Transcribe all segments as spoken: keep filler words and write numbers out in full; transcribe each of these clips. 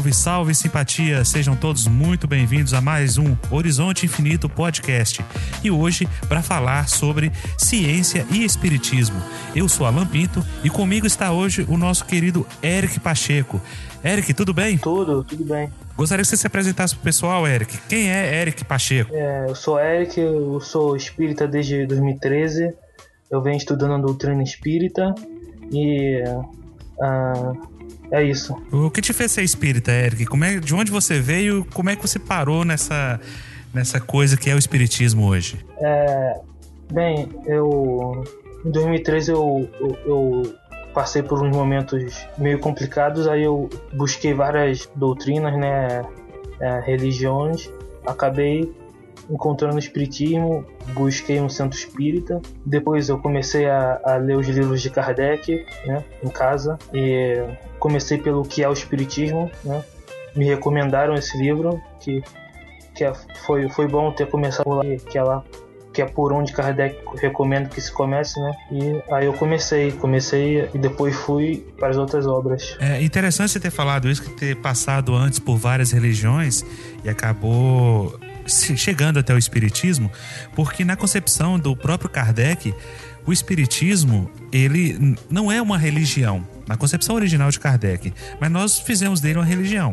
Salve, salve, simpatia! Sejam todos muito bem-vindos a mais um Horizonte Infinito Podcast. E hoje, para falar sobre ciência e espiritismo. Eu sou Alan Pinto e comigo está hoje o nosso querido Eric Pacheco. Eric, tudo bem? Tudo, tudo bem. Gostaria que você se apresentasse pro pessoal, Eric. Quem é Eric Pacheco? É, eu sou Eric, eu sou espírita desde dois mil e treze. Eu venho estudando a doutrina espírita e... Uh, é isso. O que te fez ser espírita, Eric? Como é, de onde você veio? Como é que você parou nessa, nessa coisa que é o espiritismo hoje? É, bem, eu... Em dois mil e treze eu... eu, eu passei por uns momentos meio complicados, aí eu busquei várias doutrinas, né, é, religiões, acabei encontrando o espiritismo, busquei um centro espírita, depois eu comecei a, a ler os livros de Kardec, né, em casa, e comecei pelo Que é o Espiritismo, né, me recomendaram esse livro, que, que é, foi, foi bom ter começado lá, que é lá, que é por onde Kardec recomenda que se comece, né? E aí eu comecei, comecei e depois fui para as outras obras. É interessante você ter falado isso, que ter passado antes por várias religiões e acabou chegando até o espiritismo, porque na concepção do próprio Kardec, o espiritismo, ele não é uma religião, na concepção original de Kardec, mas nós fizemos dele uma religião.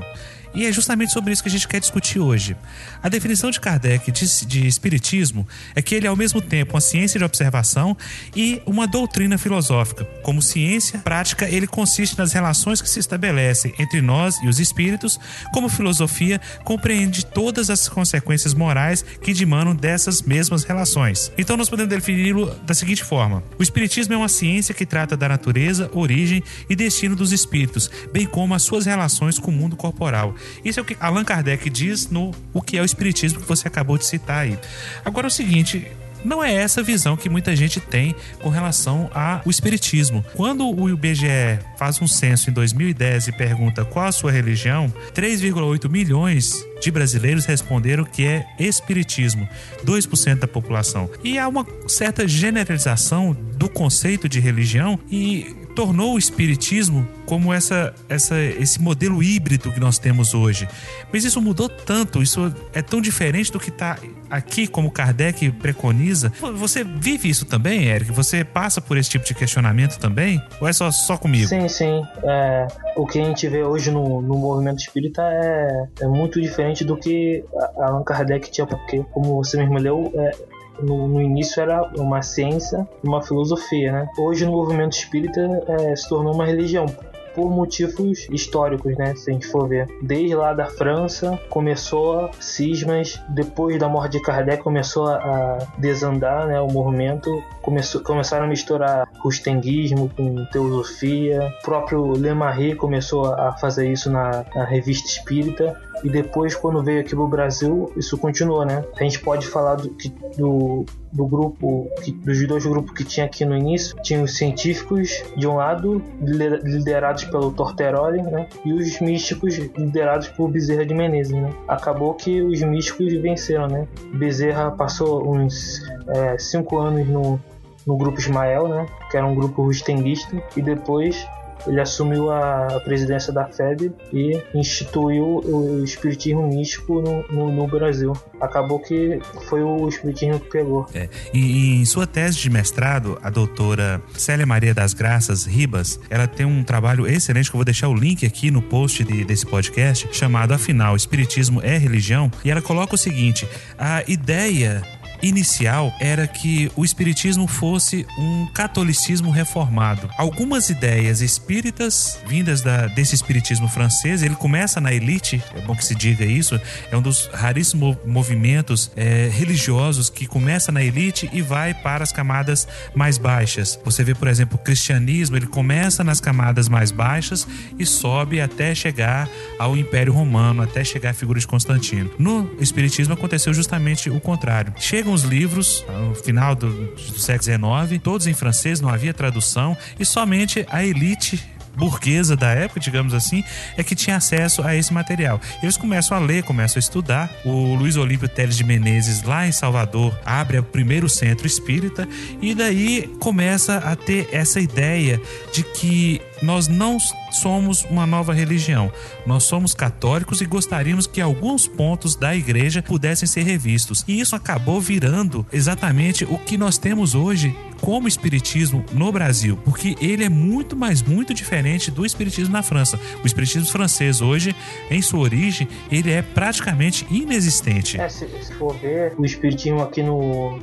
E é justamente sobre isso que a gente quer discutir hoje. A definição de Kardec de, de espiritismo é que ele é ao mesmo tempo uma ciência de observação e uma doutrina filosófica. Como ciência prática, ele consiste nas relações que se estabelecem entre nós e os espíritos. Como filosofia, compreende todas as consequências morais que dimanam dessas mesmas relações. Então nós podemos defini-lo da seguinte forma. O espiritismo é uma ciência que trata da natureza, origem e destino dos espíritos, bem como as suas relações com o mundo corporal. Isso é o que Allan Kardec diz no O que é o Espiritismo, que você acabou de citar aí. Agora é o seguinte, não é essa visão que muita gente tem com relação ao espiritismo. Quando o I B G E faz um censo em dois mil e dez e pergunta qual a sua religião, três vírgula oito milhões de brasileiros responderam que é espiritismo, dois por cento da população. E há uma certa generalização do conceito de religião e tornou o espiritismo como essa, essa, esse modelo híbrido que nós temos hoje. Mas isso mudou tanto, isso é tão diferente do que está aqui, como Kardec preconiza. Você vive isso também, Eric? Você passa por esse tipo de questionamento também? Ou é só, só comigo? Sim, sim. É, o que a gente vê hoje no, no movimento espírita é, é muito diferente do que Allan Kardec tinha, porque, como você mesmo leu... É, No, no início era uma ciência, uma filosofia, né? Hoje no movimento espírita é, se tornou uma religião por motivos históricos, né? Se a gente for ver, desde lá da França começou cismas, depois da morte de Kardec começou a desandar, né? O movimento começou, começaram a misturar rustenguismo com teosofia. O próprio Leymarie começou a fazer isso na, na Revista Espírita. E depois, quando veio aqui pro Brasil, isso continuou, né? A gente pode falar do, do, do grupo, dos dois grupos que tinha aqui no início. Tinha os científicos, de um lado, liderados pelo Torteroli, né? E os místicos, liderados por Bezerra de Menezes, né? Acabou que os místicos venceram, né? Bezerra passou uns é, cinco anos no, no grupo Ismael, né? Que era um grupo rustenguista. E depois... ele assumiu a presidência da F E B e instituiu o espiritismo místico no, no, no Brasil. Acabou que foi o espiritismo que pegou. É. E em sua tese de mestrado, a doutora Célia Maria das Graças Ribas, ela tem um trabalho excelente, que eu vou deixar o link aqui no post de, desse podcast, chamado Afinal, Espiritismo é Religião? E ela coloca o seguinte, a ideia... inicial era que o espiritismo fosse um catolicismo reformado. Algumas ideias espíritas vindas da, desse espiritismo francês, ele começa na elite, é bom que se diga isso, é um dos raríssimos movimentos é, religiosos que começa na elite e vai para as camadas mais baixas. Você vê, por exemplo, o cristianismo, ele começa nas camadas mais baixas e sobe até chegar ao Império Romano, até chegar à figura de Constantino. No espiritismo aconteceu justamente o contrário. Chega os livros, no final do, do século dezenove, todos em francês, não havia tradução, e somente a elite burguesa da época, digamos assim, é que tinha acesso a esse material. Eles começam a ler, começam a estudar. O Luiz Olímpio Teles de Menezes, lá em Salvador, abre o primeiro centro espírita e daí começa a ter essa ideia de que nós não somos uma nova religião, nós somos católicos e gostaríamos que alguns pontos da igreja pudessem ser revistos. E isso acabou virando exatamente o que nós temos hoje como espiritismo no Brasil, porque ele é muito, mas muito diferente do espiritismo na França. O espiritismo francês hoje, em sua origem, ele é praticamente inexistente. É, se, se for ver, o espiritismo aqui no,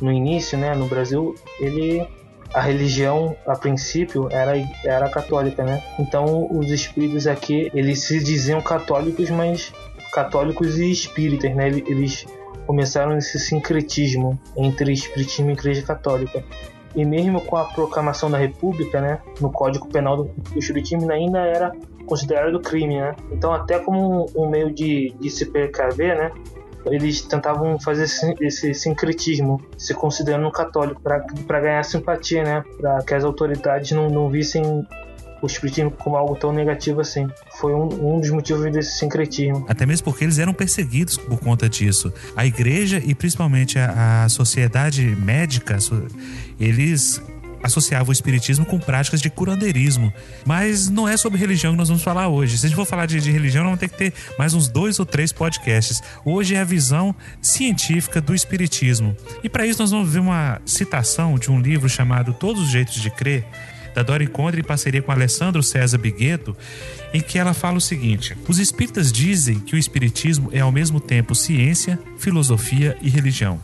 no início, né, no Brasil, ele... A religião, a princípio, era, era católica, né? Então, os espíritos aqui, eles se diziam católicos, mas católicos e espíritas, né? Eles começaram esse sincretismo entre espiritismo e igreja católica. E mesmo com a proclamação da República, né? No Código Penal do, do espiritismo ainda era considerado crime, né? Então, até como um, um meio de, de se precaver, né? Eles tentavam fazer esse, esse sincretismo, se considerando um católico, para ganhar simpatia, né? Para que as autoridades não, não vissem o espiritismo como algo tão negativo assim. Foi um, um dos motivos desse sincretismo. Até mesmo porque eles eram perseguidos por conta disso. A igreja e principalmente a, a sociedade médica, eles associava o espiritismo com práticas de curandeirismo. Mas não é sobre religião que nós vamos falar hoje. Se a gente for falar de, de religião, nós vamos ter que ter mais uns dois ou três podcasts. Hoje é a visão científica do espiritismo. E para isso nós vamos ver uma citação de um livro chamado Todos os Jeitos de Crer, da Dori Kondry, em parceria com Alessandro César Bigueto, em que ela fala o seguinte: os espíritas dizem que o espiritismo é ao mesmo tempo ciência, filosofia e religião.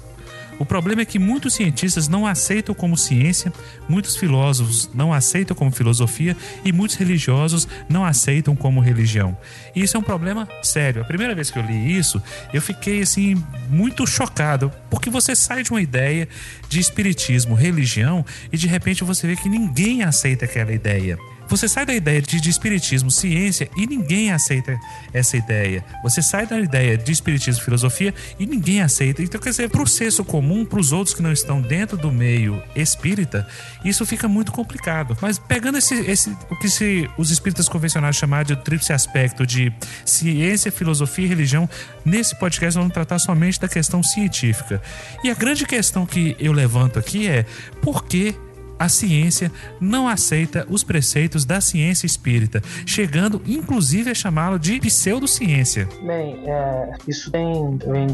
O problema é que muitos cientistas não aceitam como ciência, muitos filósofos não aceitam como filosofia e muitos religiosos não aceitam como religião. E isso é um problema sério. A primeira vez que eu li isso, eu fiquei assim muito chocado, porque você sai de uma ideia de espiritismo, religião, e de repente você vê que ninguém aceita aquela ideia. Você sai da ideia de, de espiritismo, ciência, e ninguém aceita essa ideia. Você sai da ideia de espiritismo, filosofia, e ninguém aceita. Então, quer dizer, para o senso comum, para os outros que não estão dentro do meio espírita, isso fica muito complicado. Mas pegando esse, esse, o que se, os espíritas convencionais chamaram de tríplice aspecto de ciência, filosofia e religião, nesse podcast nós vamos tratar somente da questão científica. E a grande questão que eu levanto aqui é por que a ciência não aceita os preceitos da ciência espírita, chegando inclusive a chamá-lo de pseudociência. Bem, é, isso tem,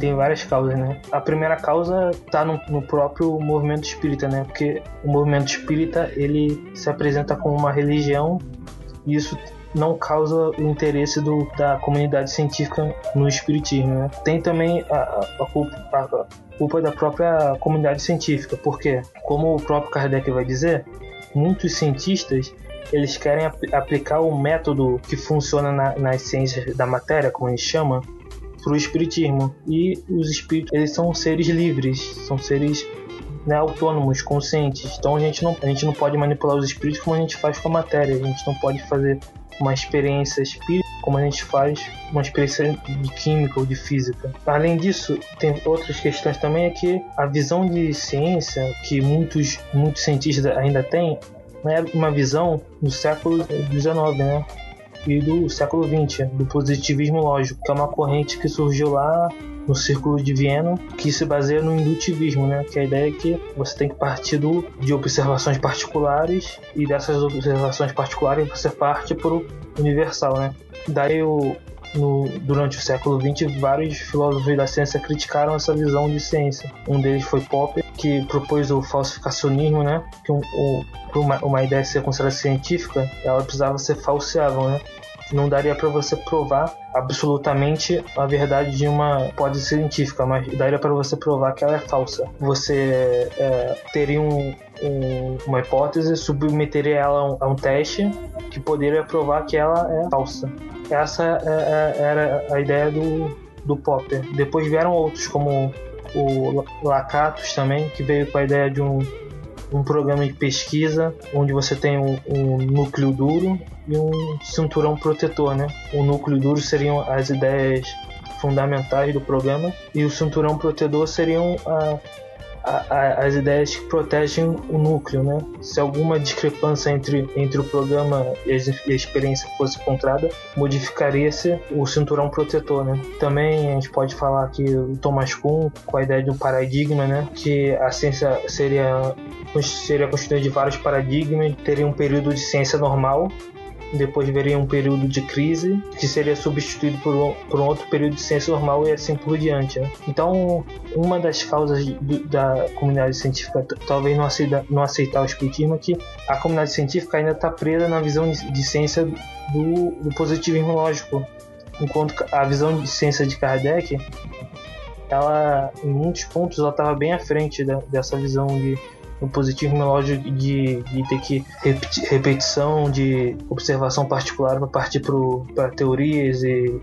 tem várias causas, né? A primeira causa está no, no próprio movimento espírita, né? Porque o movimento espírita, ele se apresenta como uma religião e isso não causa o interesse do, da comunidade científica no espiritismo, né? Tem também a, a, culpa, a culpa da própria comunidade científica, porque, como o próprio Kardec vai dizer, muitos cientistas, eles querem ap- aplicar o método que funciona na, nas ciências da matéria, como eles chamam, para o espiritismo. E os espíritos, eles são seres livres, são seres, né, autônomos, conscientes. Então a gente, não, a gente não pode manipular os espíritos como a gente faz com a matéria, a gente não pode fazer uma experiência espírita como a gente faz uma experiência de química ou de física. Além disso, tem outras questões também, é que a visão de ciência que muitos, muitos cientistas ainda têm é uma visão do século dezenove, né? E do século vinte, do positivismo lógico, que é uma corrente que surgiu lá no Círculo de Viena, que se baseia no indutivismo, né? Que a ideia é que você tem que partir do, de observações particulares, e dessas observações particulares você parte para o universal, né? Daí, o, no, durante o século vinte, vários filósofos da ciência criticaram essa visão de ciência. Um deles foi Popper, que propôs o falsificacionismo, né? Que um, um, uma, uma ideia ser considerada científica, ela precisava ser falseável, né? Não daria para você provar absolutamente a verdade de uma hipótese científica, mas daria para você provar que ela é falsa. Você é, teria um, um, uma hipótese, submeteria ela a um, a um teste que poderia provar que ela é falsa. Essa é, é, era a ideia do, do Popper. Depois vieram outros, como o Lakatos também, que veio com a ideia de um um programa de pesquisa, onde você tem um, um núcleo duro e um cinturão protetor, né? O núcleo duro seriam as ideias fundamentais do programa e o cinturão protetor seriam a, a, a, as ideias que protegem o núcleo, né? Se alguma discrepância entre, entre o programa e a experiência fosse encontrada, modificaria-se o cinturão protetor, né? Também a gente pode falar que o Thomas Kuhn, com a ideia de um paradigma, né? Que a ciência seria, seria constituída de vários paradigmas, teria um período de ciência normal, depois veria um período de crise, que seria substituído por um, por um outro período de ciência normal e assim por diante, né? Então, uma das causas do, da comunidade científica t- talvez não aceitar, não aceitar o espiritismo é que a comunidade científica ainda está presa na visão de, de ciência do, do positivismo lógico, enquanto a visão de ciência de Kardec, ela, em muitos pontos, ela estava bem à frente da, dessa visão de o positivismo lógico de, de ter que repetir, repetição de observação particular para partir para teorias e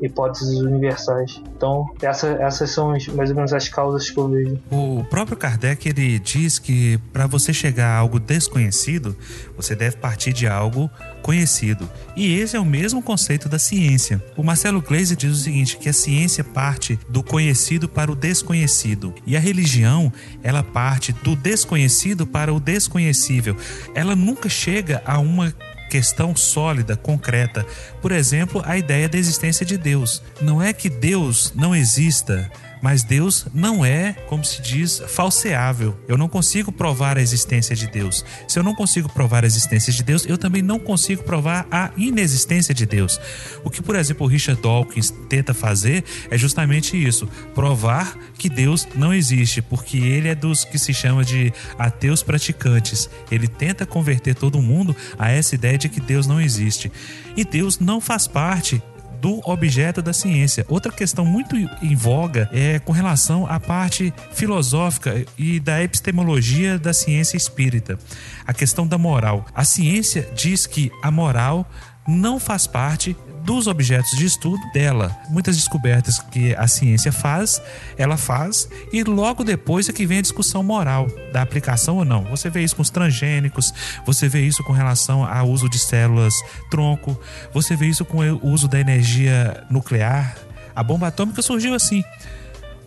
hipóteses universais. Então, essa, essas são mais ou menos as causas que eu vejo. O próprio Kardec, ele diz que para você chegar a algo desconhecido, você deve partir de algo conhecido. E esse é o mesmo conceito da ciência. O Marcelo Gleizes diz o seguinte, que a ciência parte do conhecido para o desconhecido. E a religião, ela parte do desconhecido para o desconhecível. Ela nunca chega a uma questão sólida, concreta. Por exemplo, a ideia da existência de Deus. Não é que Deus não exista, mas Deus não é, como se diz, falseável. Eu não consigo provar a existência de Deus. Se eu não consigo provar a existência de Deus, eu também não consigo provar a inexistência de Deus. O que, por exemplo, o Richard Dawkins tenta fazer é justamente isso, provar que Deus não existe, porque ele é dos que se chama de ateus praticantes. Ele tenta converter todo mundo a essa ideia de que Deus não existe. E Deus não faz parte do objeto da ciência. Outra questão muito em voga é com relação à parte filosófica e da epistemologia da ciência espírita, a questão da moral. A ciência diz que a moral não faz parte dos objetos de estudo dela. Muitas descobertas que a ciência faz, ela faz, e logo depois é que vem a discussão moral, da aplicação ou não. Você vê isso com os transgênicos, você vê isso com relação ao uso de células tronco, você vê isso com o uso da energia nuclear. A bomba atômica surgiu assim.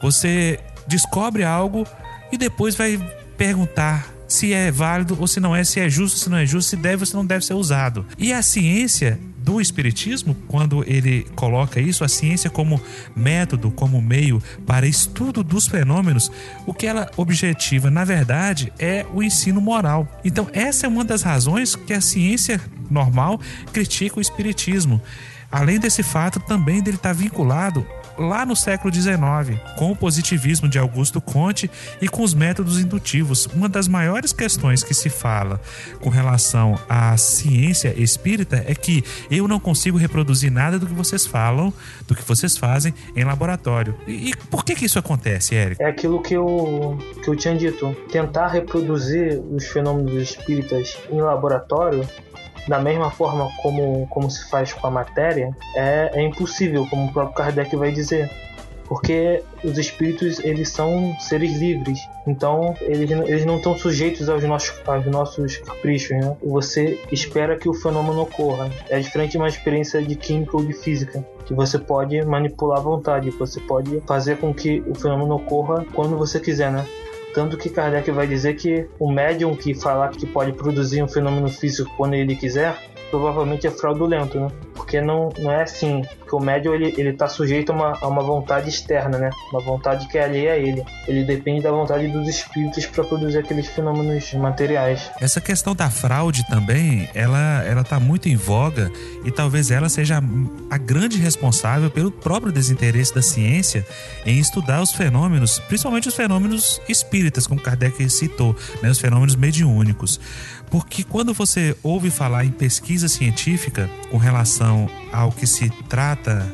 Você descobre algo e depois vai perguntar se é válido ou se não é, se é justo, se não é justo, se deve ou se não deve ser usado. E a ciência do espiritismo, quando ele coloca isso, a ciência como método, como meio para estudo dos fenômenos, o que ela objetiva, na verdade, é o ensino moral. Então, essa é uma das razões que a ciência normal critica o espiritismo. Além desse fato, também dele estar vinculado lá no século dezenove, com o positivismo de Augusto Comte e com os métodos indutivos. Uma das maiores questões que se fala com relação à ciência espírita é que eu não consigo reproduzir nada do que vocês falam, do que vocês fazem em laboratório. E, e por que que isso acontece, Eric? É aquilo que eu, que eu tinha dito. Tentar reproduzir os fenômenos espíritas em laboratório da mesma forma como, como se faz com a matéria, é, é impossível, como o próprio Kardec vai dizer. Porque os espíritos, eles são seres livres. Então, eles, eles não estão sujeitos aos nossos, aos nossos caprichos, né? Você espera que o fenômeno ocorra. É diferente de uma experiência de química ou de física, que você pode manipular à vontade, você pode fazer com que o fenômeno ocorra quando você quiser, né? Tanto que Kardec vai dizer que o médium que falar que pode produzir um fenômeno físico quando ele quiser, provavelmente é fraudulento, né? Porque não, não é assim, porque o médium ele, ele tá sujeito a uma, a uma vontade externa, né? Uma vontade que é alheia a ele. Ele depende da vontade dos espíritos para produzir aqueles fenômenos materiais. Essa questão da fraude também, ela, ela tá muito em voga e talvez ela seja a grande responsável pelo próprio desinteresse da ciência em estudar os fenômenos, principalmente os fenômenos espíritas, como Kardec citou, né? Os fenômenos mediúnicos. Porque quando você ouve falar em pesquisa científica com relação ao que se trata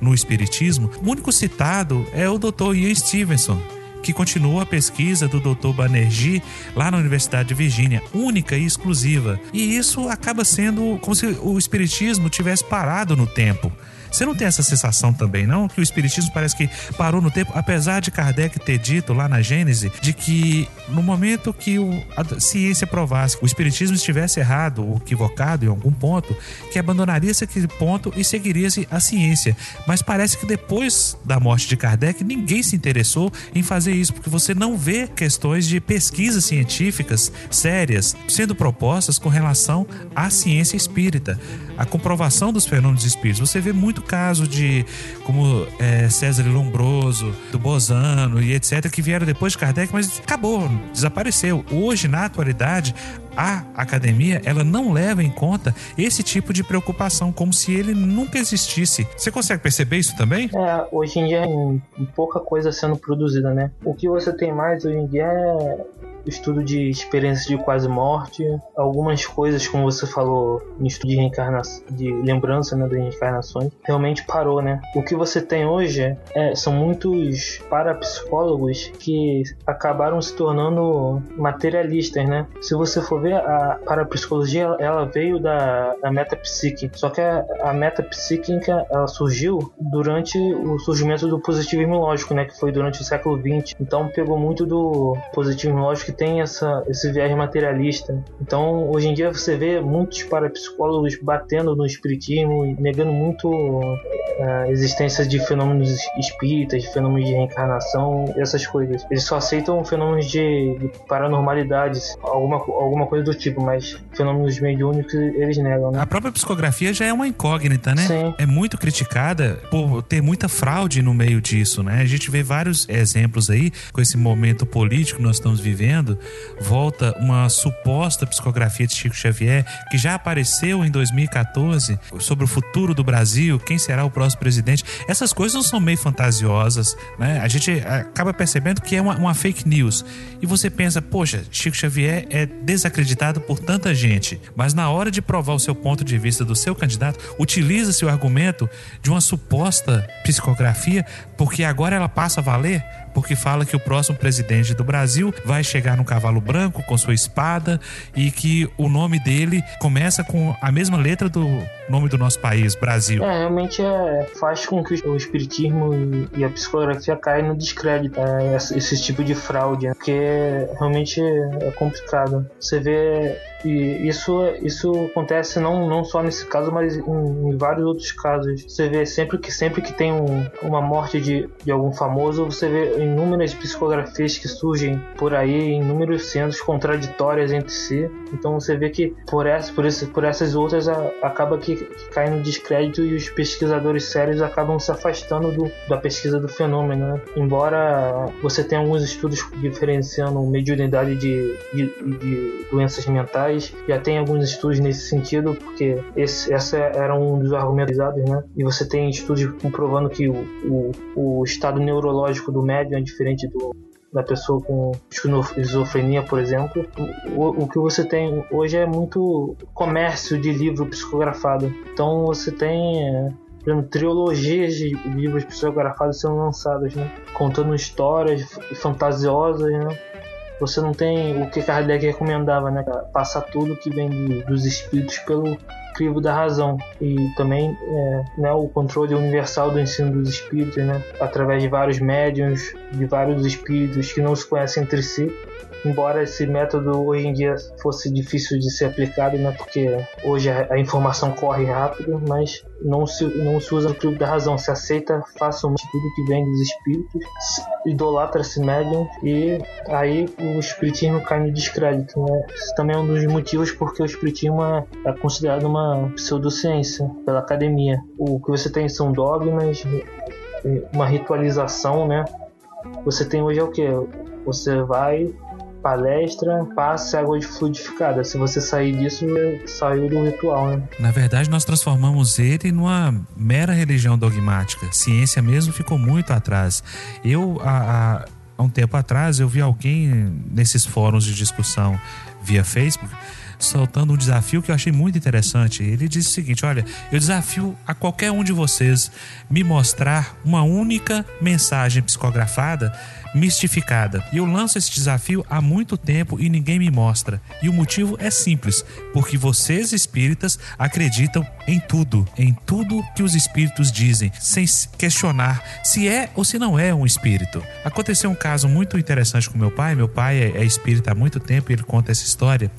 no espiritismo, o único citado é o doutor Ian Stevenson, que continua a pesquisa do doutor Banerjee lá na Universidade de Virgínia, única e exclusiva. E isso acaba sendo como se o espiritismo tivesse parado no tempo. Você não tem essa sensação também, não? Que o Espiritismo parece que parou no tempo, apesar de Kardec ter dito lá na Gênese, de que no momento que o, a ciência provasse que o Espiritismo estivesse errado ou equivocado em algum ponto, que abandonaria-se aquele ponto e seguiria-se a ciência. Mas parece que depois da morte de Kardec, ninguém se interessou em fazer isso, porque você não vê questões de pesquisas científicas sérias sendo propostas com relação à ciência espírita, a comprovação dos fenômenos espíritos. Você vê muito caso de, como é, César Lombroso, do Bozano e etcétera, que vieram depois de Kardec, mas acabou, desapareceu. Hoje, na atualidade, a academia, ela não leva em conta esse tipo de preocupação, como se ele nunca existisse. Você consegue perceber isso também? É, hoje em dia tem pouca coisa sendo produzida, né? O que você tem mais hoje em dia é estudo de experiências de quase morte, algumas coisas, como você falou, no estudo de reencarnação, de lembrança, né, das reencarnações, realmente parou, né? O que você tem hoje é, são muitos parapsicólogos que acabaram se tornando materialistas, né? Se você for ver, a parapsicologia, ela veio da, da metapsique, só que a, a metapsíquica, ela surgiu durante o surgimento do positivismo lógico, né, que foi durante o século vinte, então pegou muito do positivismo lógico, que tem essa, esse viés materialista. Então, hoje em dia, você vê muitos parapsicólogos batendo no espiritismo e negando muito a existência de fenômenos espíritas, fenômenos de reencarnação, essas coisas. Eles só aceitam fenômenos de, de paranormalidades, alguma, alguma coisa do tipo, mas fenômenos mediúnicos eles negam, né? A própria psicografia já é uma incógnita, né? Sim. É muito criticada por ter muita fraude no meio disso, né? A gente vê vários exemplos aí, com esse momento político que nós estamos vivendo, volta uma suposta psicografia de Chico Xavier, que já apareceu em dois mil e quatorze, sobre o futuro do Brasil, quem será o próximo presidente. Essas coisas não são meio fantasiosas, né? A gente acaba percebendo que é uma, uma fake news. E você pensa, poxa, Chico Xavier é desacreditado por tanta gente, mas na hora de provar o seu ponto de vista do seu candidato, utiliza-se o argumento de uma suposta psicografia, porque agora ela passa a valer, porque fala que o próximo presidente do Brasil vai chegar num cavalo branco com sua espada e que o nome dele começa com a mesma letra do nome do nosso país, Brasil. É, realmente é, faz com que o espiritismo e a psicografia caem no descrédito, é, esse tipo de fraude, porque realmente é complicado. Você vê, e isso, isso acontece não, não só nesse caso, mas em, em vários outros casos. Você vê sempre que, sempre que tem um, uma morte de, de algum famoso, você vê inúmeras psicografias que surgem por aí, inúmeros centros contraditórias entre si. Então você vê que por, essa, por, esse, por essas outras a, acaba que, que cai no descrédito e os pesquisadores sérios acabam se afastando do, da pesquisa do fenômeno, né? Embora você tenha alguns estudos diferenciando mediunidade de, de, de doenças mentais, já tem alguns estudos nesse sentido, porque esse, essa era um dos argumentos, né? E você tem estudos comprovando que o, o, o estado neurológico do médium é diferente do da pessoa com esquizofrenia, por exemplo. O, o que você tem hoje é muito comércio de livro psicografado. Então você tem é, por exemplo, trilogias de livros psicografados sendo lançadas, né? Contando histórias fantasiosas, né? Você não tem o que Kardec recomendava, né? Passar tudo que vem de, dos espíritos pelo crivo da razão. E também é, né, o controle universal do ensino dos espíritos, né? Através de vários médiuns, de vários espíritos que não se conhecem entre si. Embora esse método hoje em dia fosse difícil de ser aplicado, né? Porque hoje a informação corre rápido, mas não se, não se usa o crivo da razão. Se aceita facilmente tudo que vem dos espíritos, idolatra-se médium e aí o espiritismo cai no descrédito, né? Isso também é um dos motivos porque o espiritismo é, é considerado uma pseudociência pela academia. O que você tem são dogmas, uma ritualização, né? Você tem hoje é o quê? Você vai... palestra, passe água de fluidificada. Se você sair disso, saiu do ritual, né? Na verdade, nós transformamos ele numa mera religião dogmática. Ciência mesmo ficou muito atrás. Eu, há, há um tempo atrás, eu vi alguém nesses fóruns de discussão via Facebook soltando um desafio que eu achei muito interessante. Ele disse o seguinte, olha, eu desafio a qualquer um de vocês me mostrar uma única mensagem psicografada mistificada. E eu lanço esse desafio há muito tempo e ninguém me mostra. E o motivo é simples, porque vocês espíritas acreditam em tudo, em tudo que os espíritos dizem, sem questionar se é ou se não é um espírito. Aconteceu um caso muito interessante com meu pai. Meu pai é espírita há muito tempo e ele conta essa história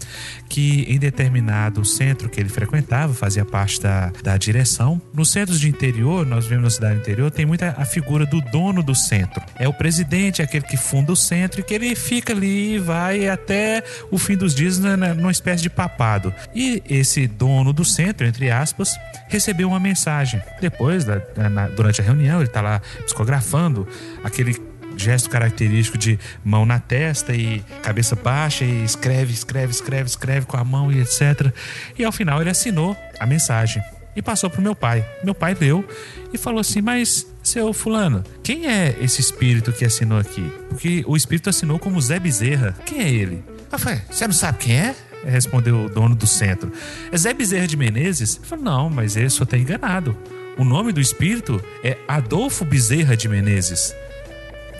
que em determinado centro que ele frequentava, fazia parte da, da direção. Nos centros de interior, nós vivemos na cidade interior, tem muita a figura do dono do centro. É o presidente, é aquele que funda o centro e que ele fica ali e vai até o fim dos dias numa espécie de papado. E esse dono do centro, entre aspas, recebeu uma mensagem. Depois, durante a reunião, ele está lá psicografando aquele gesto característico de mão na testa e cabeça baixa e escreve, escreve, escreve, escreve com a mão e etcétera. E ao final ele assinou a mensagem e passou para o meu pai. Meu pai leu e falou assim: mas seu fulano, quem é esse espírito que assinou aqui? Porque o espírito assinou como Zé Bezerra. Quem é ele? Eu falei: você não sabe quem é? Respondeu o dono do centro. É Zé Bezerra de Menezes? Eu falei: não, mas ele só está enganado. O nome do espírito é Adolfo Bezerra de Menezes,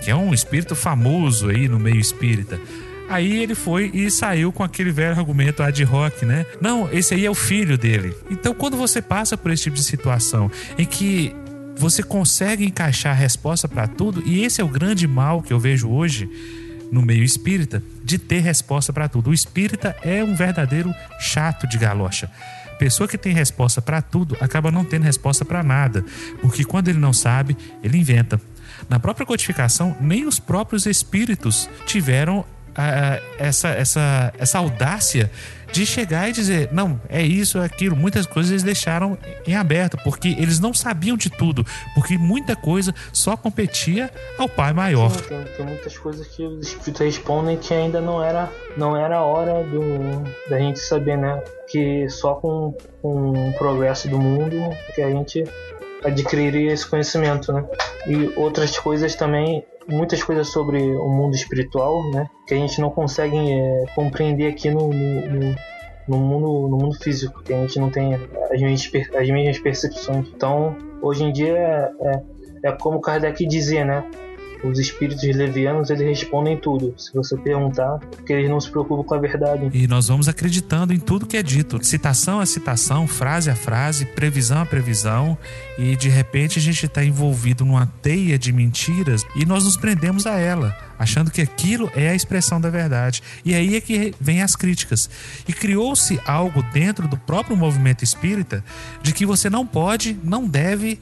que é um espírito famoso aí no meio espírita. Aí ele foi e saiu com aquele velho argumento ad hoc, né? Não, esse aí é o filho dele. Então, quando você passa por esse tipo de situação em que você consegue encaixar a resposta para tudo, e esse é o grande mal que eu vejo hoje no meio espírita, de ter resposta para tudo. O espírita é um verdadeiro chato de galocha. Pessoa que tem resposta para tudo acaba não tendo resposta para nada, porque quando ele não sabe, ele inventa. Na própria codificação, nem os próprios espíritos tiveram ah, essa, essa, essa audácia de chegar e dizer: não, é isso, é aquilo. Muitas coisas eles deixaram em aberto, porque eles não sabiam de tudo, porque muita coisa só competia ao pai maior. Sim, tem, tem muitas coisas que os espíritos respondem que ainda não era, não era a hora do, da gente saber, né? Que só com, com o progresso do mundo que a gente adquiriria esse conhecimento, né? E outras coisas também, muitas coisas sobre o mundo espiritual, né? Que a gente não consegue é, compreender aqui no, no, no, mundo, no mundo físico, que a gente não tem as mesmas, as mesmas percepções. Então, hoje em dia, é, é como Kardec dizia, né? Os espíritos levianos, eles respondem tudo, se você perguntar, porque eles não se preocupam com a verdade. E nós vamos acreditando em tudo que é dito, citação a citação, frase a frase, previsão a previsão, e de repente a gente está envolvido numa teia de mentiras e nós nos prendemos a ela, achando que aquilo é a expressão da verdade. E aí é que vem as críticas. E criou-se algo dentro do próprio movimento espírita de que você não pode, não deve,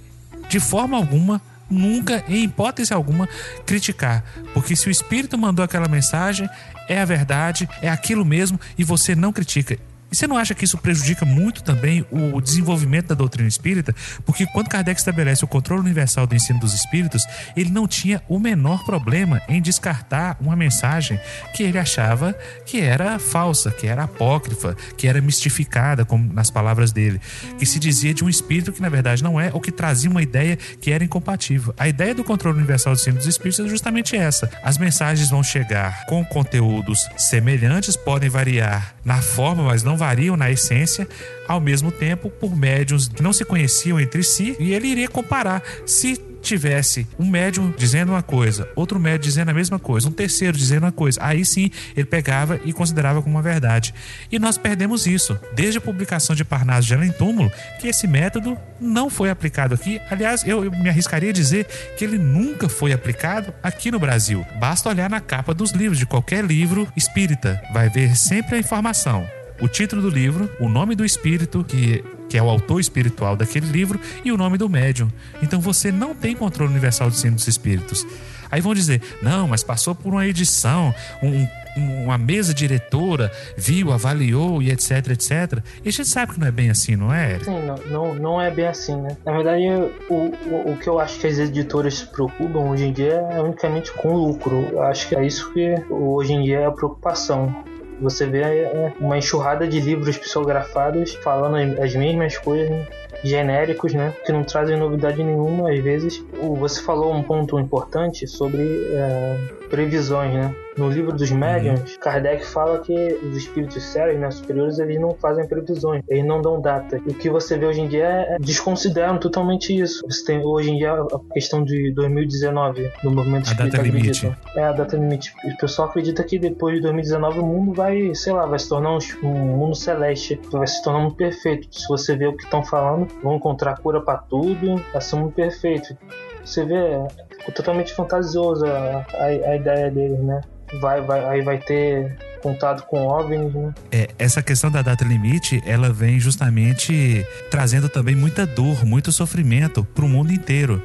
de forma alguma, nunca, em hipótese alguma, criticar, porque se o espírito mandou aquela mensagem, é a verdade, é aquilo mesmo, e você não critica. E você não acha que isso prejudica muito também o desenvolvimento da doutrina espírita? Porque quando Kardec estabelece o controle universal do ensino dos espíritos, ele não tinha o menor problema em descartar uma mensagem que ele achava que era falsa, que era apócrifa, que era mistificada, como nas palavras dele, que se dizia de um espírito que na verdade não é, ou que trazia uma ideia que era incompatível. A ideia do controle universal do ensino dos espíritos é justamente essa. As mensagens vão chegar com conteúdos semelhantes, podem variar na forma, mas não variam na essência, ao mesmo tempo por médiuns que não se conheciam entre si, e ele iria comparar. Se tivesse um médium dizendo uma coisa, outro médium dizendo a mesma coisa, um terceiro dizendo uma coisa, aí sim ele pegava e considerava como uma verdade. E nós perdemos isso. Desde a publicação de Parnaso de Além Túmulo, que esse método não foi aplicado aqui. Aliás, eu, eu me arriscaria a dizer que ele nunca foi aplicado aqui no Brasil. Basta olhar na capa dos livros, de qualquer livro espírita, vai ver sempre a informação: o título do livro, o nome do espírito, que, que é o autor espiritual daquele livro, e o nome do médium. Então você não tem controle universal do ensino dos espíritos. Aí vão dizer: não, mas passou por uma edição, um, um, uma mesa diretora, viu, avaliou e etc, etcétera. E a gente sabe que não é bem assim, não é, Eric? Sim, não, não, não é bem assim, né? Na verdade, o, o, o que eu acho que as editoras se preocupam hoje em dia é unicamente com lucro. Eu acho que é isso que hoje em dia é a preocupação. Você vê uma enxurrada de livros psicografados falando as mesmas coisas genéricos, né, que não trazem novidade nenhuma. Às vezes, você falou um ponto importante sobre é, previsões, né? No Livro dos Médiuns, uhum. Kardec fala que os espíritos sérios, né, superiores, eles não fazem previsões, eles não dão data. E o que você vê hoje em dia é, é desconsideram totalmente isso. Você tem hoje em dia a questão de dois mil e dezenove, do movimento espírita. A data limite. É, a data limite. O pessoal acredita que depois de dois mil e dezenove o mundo vai, sei lá, vai se tornar um, um mundo celeste, vai se tornar muito perfeito. Se você vê o que estão falando, vão encontrar cura pra tudo, vai ser muito perfeito. Você vê, é totalmente fantasioso a, a, a ideia deles, né? Vai, vai, aí vai ter contato com O V NIs, né? É, essa questão da data limite, ela vem justamente trazendo também muita dor, muito sofrimento pro mundo inteiro.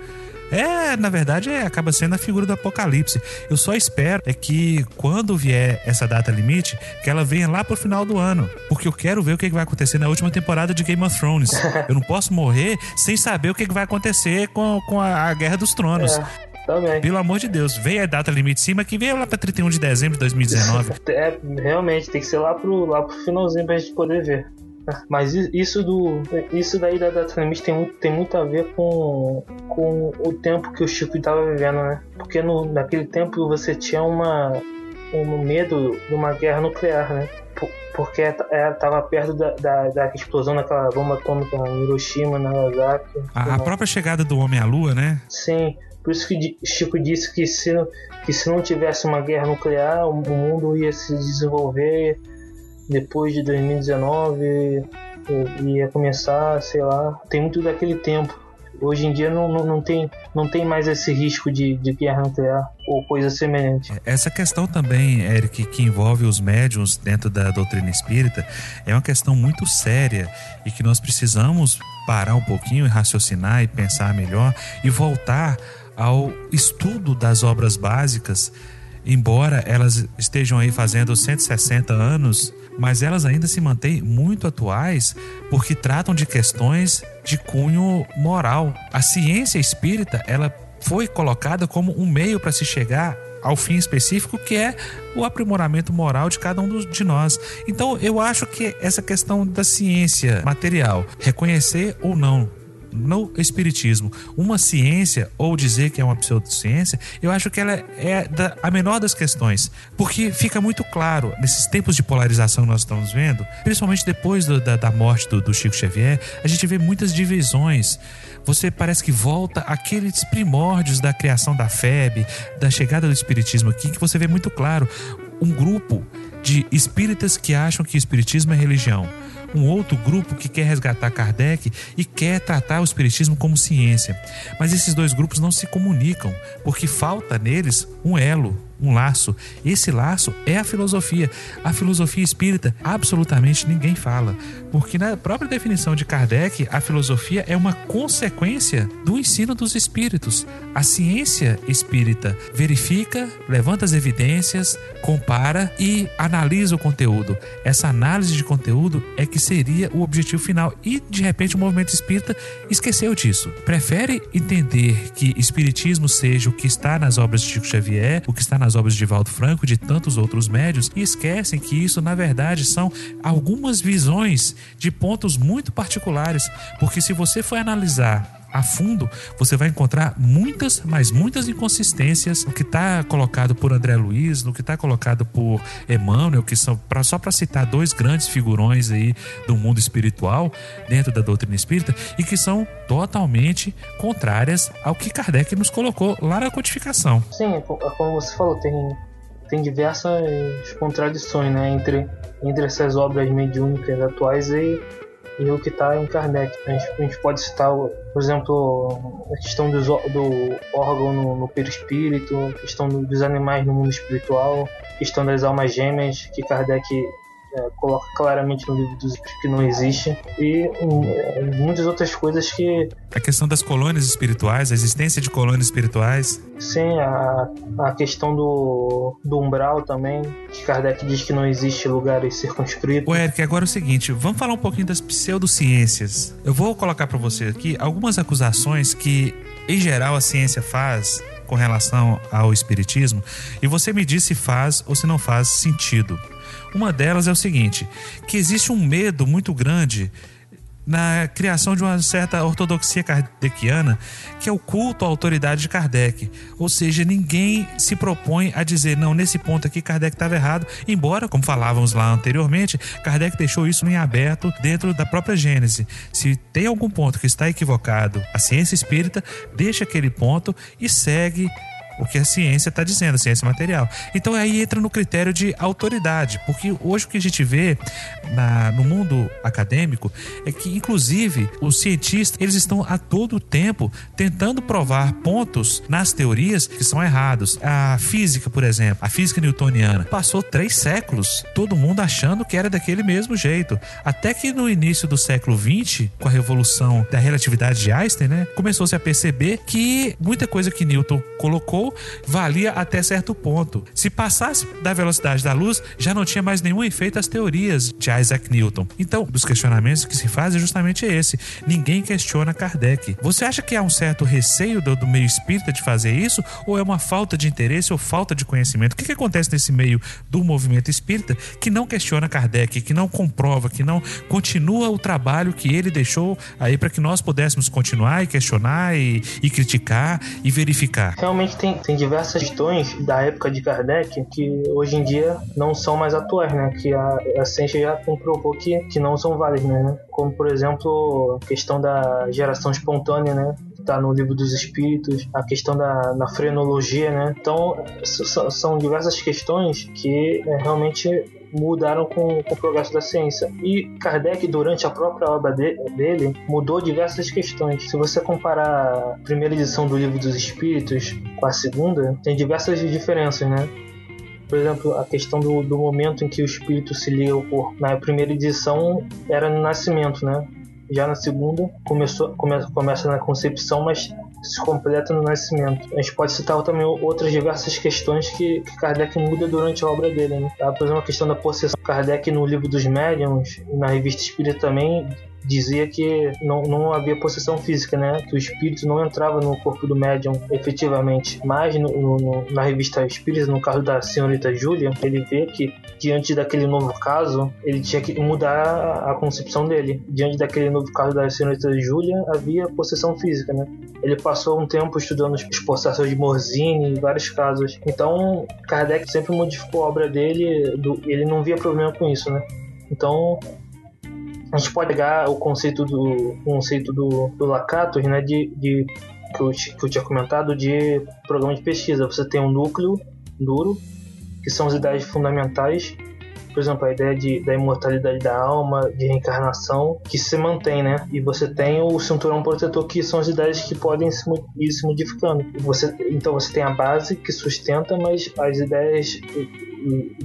É, na verdade, é, acaba sendo a figura do apocalipse. Eu só espero é que quando vier essa data limite, que ela venha lá pro final do ano, porque eu quero ver o que vai acontecer na última temporada de Game of Thrones. Eu não posso morrer sem saber o que vai acontecer com, com a, a Guerra dos Tronos. É. Também. Pelo amor de Deus, veio a data limite cima que veio lá pra trinta e um de dezembro de dois mil e dezenove. É, realmente, tem que ser lá pro, lá pro finalzinho pra gente poder ver. Mas isso, do, isso daí da data limite tem muito, tem muito a ver com, com o tempo que o Chico estava vivendo, né? Porque no, naquele tempo você tinha uma, um medo de uma guerra nuclear, né? Por, porque ela estava perto da, da, da explosão daquela bomba atômica em Hiroshima, Nagasaki. A, a própria chegada do homem à lua, né? Sim. Por isso que Chico disse que se, que se não tivesse uma guerra nuclear, o mundo ia se desenvolver depois de dois mil e dezenove, ia começar, sei lá, tem muito daquele tempo. Hoje em dia não, não, não, tem, não tem mais esse risco de, de guerra nuclear ou coisa semelhante. Essa questão também, Eric, que envolve os médiuns dentro da doutrina espírita, é uma questão muito séria e que nós precisamos parar um pouquinho e raciocinar e pensar melhor e voltar ao estudo das obras básicas, embora elas estejam aí fazendo cento e sessenta anos, mas elas ainda se mantêm muito atuais porque tratam de questões de cunho moral. A ciência espírita, ela foi colocada como um meio para se chegar ao fim específico, que é o aprimoramento moral de cada um de nós. Então, eu acho que essa questão da ciência material, reconhecer ou não, no espiritismo, uma ciência ou dizer que é uma pseudociência, eu acho que ela é da, a menor das questões, porque fica muito claro nesses tempos de polarização que nós estamos vendo, principalmente depois do, da, da morte do, do Chico Xavier, a gente vê muitas divisões. Você parece que volta àqueles primórdios da criação da F E B, da chegada do espiritismo aqui, que você vê muito claro um grupo de espíritas que acham que espiritismo é religião, um outro grupo que quer resgatar Kardec e quer tratar o espiritismo como ciência. Mas esses dois grupos não se comunicam, porque falta neles um elo, um laço. Esse laço é a filosofia. A filosofia espírita, absolutamente ninguém fala, porque na própria definição de Kardec, a filosofia é uma consequência do ensino dos espíritos. A ciência espírita verifica, levanta as evidências, compara e analisa o conteúdo. Essa análise de conteúdo é que seria o objetivo final, e de repente o movimento espírita esqueceu disso. Prefere entender que espiritismo seja o que está nas obras de Chico Xavier, o que está na nas obras de Evaldo Franco e de tantos outros médiuns, e esquecem que isso, na verdade, são algumas visões de pontos muito particulares, porque se você for analisar a fundo, você vai encontrar muitas, mas muitas inconsistências no que está colocado por André Luiz, no que está colocado por Emmanuel, que são, pra, só para citar dois grandes figurões aí do mundo espiritual, dentro da doutrina espírita, e que são totalmente contrárias ao que Kardec nos colocou lá na codificação. Sim, como você falou, tem, tem diversas contradições, né, entre, entre essas obras mediúnicas atuais e e o que está em Kardec. A gente, a gente pode citar, por exemplo, a questão dos, do órgão no, no perispírito, a questão do, dos animais no mundo espiritual, a questão das almas gêmeas, que Kardec é, coloca claramente no Livro dos Espíritos que não existe, e um, muitas outras coisas que... A questão das colônias espirituais, a existência de colônias espirituais. Sim, a, a questão do, do umbral também, que Kardec diz que não existe lugares circunscritos. Ô Eric, agora é o seguinte, vamos falar um pouquinho das pseudociências. Eu vou colocar para você aqui algumas acusações que, em geral, a ciência faz com relação ao espiritismo, e você me diz se faz ou se não faz sentido. Uma delas é o seguinte, que existe um medo muito grande na criação de uma certa ortodoxia kardeciana, que é o culto à autoridade de Kardec. Ou seja, ninguém se propõe a dizer, não, nesse ponto aqui Kardec estava errado, embora, como falávamos lá anteriormente, Kardec deixou isso em aberto dentro da própria Gênese. Se tem algum ponto que está equivocado, a ciência espírita deixa aquele ponto e segue o que a ciência está dizendo, a ciência material. Então aí entra no critério de autoridade, porque hoje o que a gente vê na, no mundo acadêmico é que, inclusive, os cientistas, eles estão a todo tempo tentando provar pontos nas teorias que são errados. A física, por exemplo, a física newtoniana, passou três séculos todo mundo achando que era daquele mesmo jeito, até que no início do século vinte, com a revolução da relatividade de Einstein, né, começou-se a perceber que muita coisa que Newton colocou valia até certo ponto. Se passasse da velocidade da luz, já não tinha mais nenhum efeito as teorias de Isaac Newton. Então, dos questionamentos que se fazem é justamente esse. Ninguém questiona Kardec. Você acha que há um certo receio do, do meio espírita de fazer isso? Ou é uma falta de interesse ou falta de conhecimento? O que, que acontece nesse meio do movimento espírita que não questiona Kardec, que não comprova, que não continua o trabalho que ele deixou aí para que nós pudéssemos continuar e questionar e, e criticar e verificar? Realmente tem Tem, tem diversas questões da época de Kardec que hoje em dia não são mais atuais, né? Que a, a ciência já comprovou que, que não são válidas, né? Como, por exemplo, a questão da geração espontânea, né? Está no Livro dos Espíritos, a questão da, da frenologia, né? Então, s- são diversas questões que é, realmente mudaram com, com o progresso da ciência. E Kardec, durante a própria obra de, dele, mudou diversas questões. Se você comparar a primeira edição do Livro dos Espíritos com a segunda, tem diversas diferenças, né? Por exemplo, a questão do, do momento em que o espírito se liga ao corpo. Na primeira edição era no nascimento, né? Já na segunda começou, come, começa na concepção, mas se completa no nascimento. A gente pode citar também outras diversas questões que, que Kardec muda durante a obra dele, né? Por exemplo, a questão da possessão. Kardec, no Livro dos Médiuns e na Revista Espírita também, dizia que não, não havia possessão física, né? Que o espírito não entrava no corpo do médium efetivamente. Mas no, no, na Revista Espírita, no caso da Senhorita Júlia, ele vê que diante daquele novo caso, ele tinha que mudar a, a concepção dele. Diante daquele novo caso da Senhorita Júlia, havia possessão física, né? Ele passou um tempo estudando os possessos de Morzine e vários casos. Então, Kardec sempre modificou a obra dele, do, ele não via problema com isso, né? Então, a gente pode pegar o conceito do, o conceito do, do Lakatos, né, de, de, que, eu, que eu tinha comentado, de programa de pesquisa. Você tem um núcleo duro, que são as ideias fundamentais, por exemplo, a ideia de, da imortalidade da alma, de reencarnação, que se mantém, né? E você tem o cinturão protetor, que são as ideias que podem se, ir se modificando. Você, então você tem a base que sustenta, mas as ideias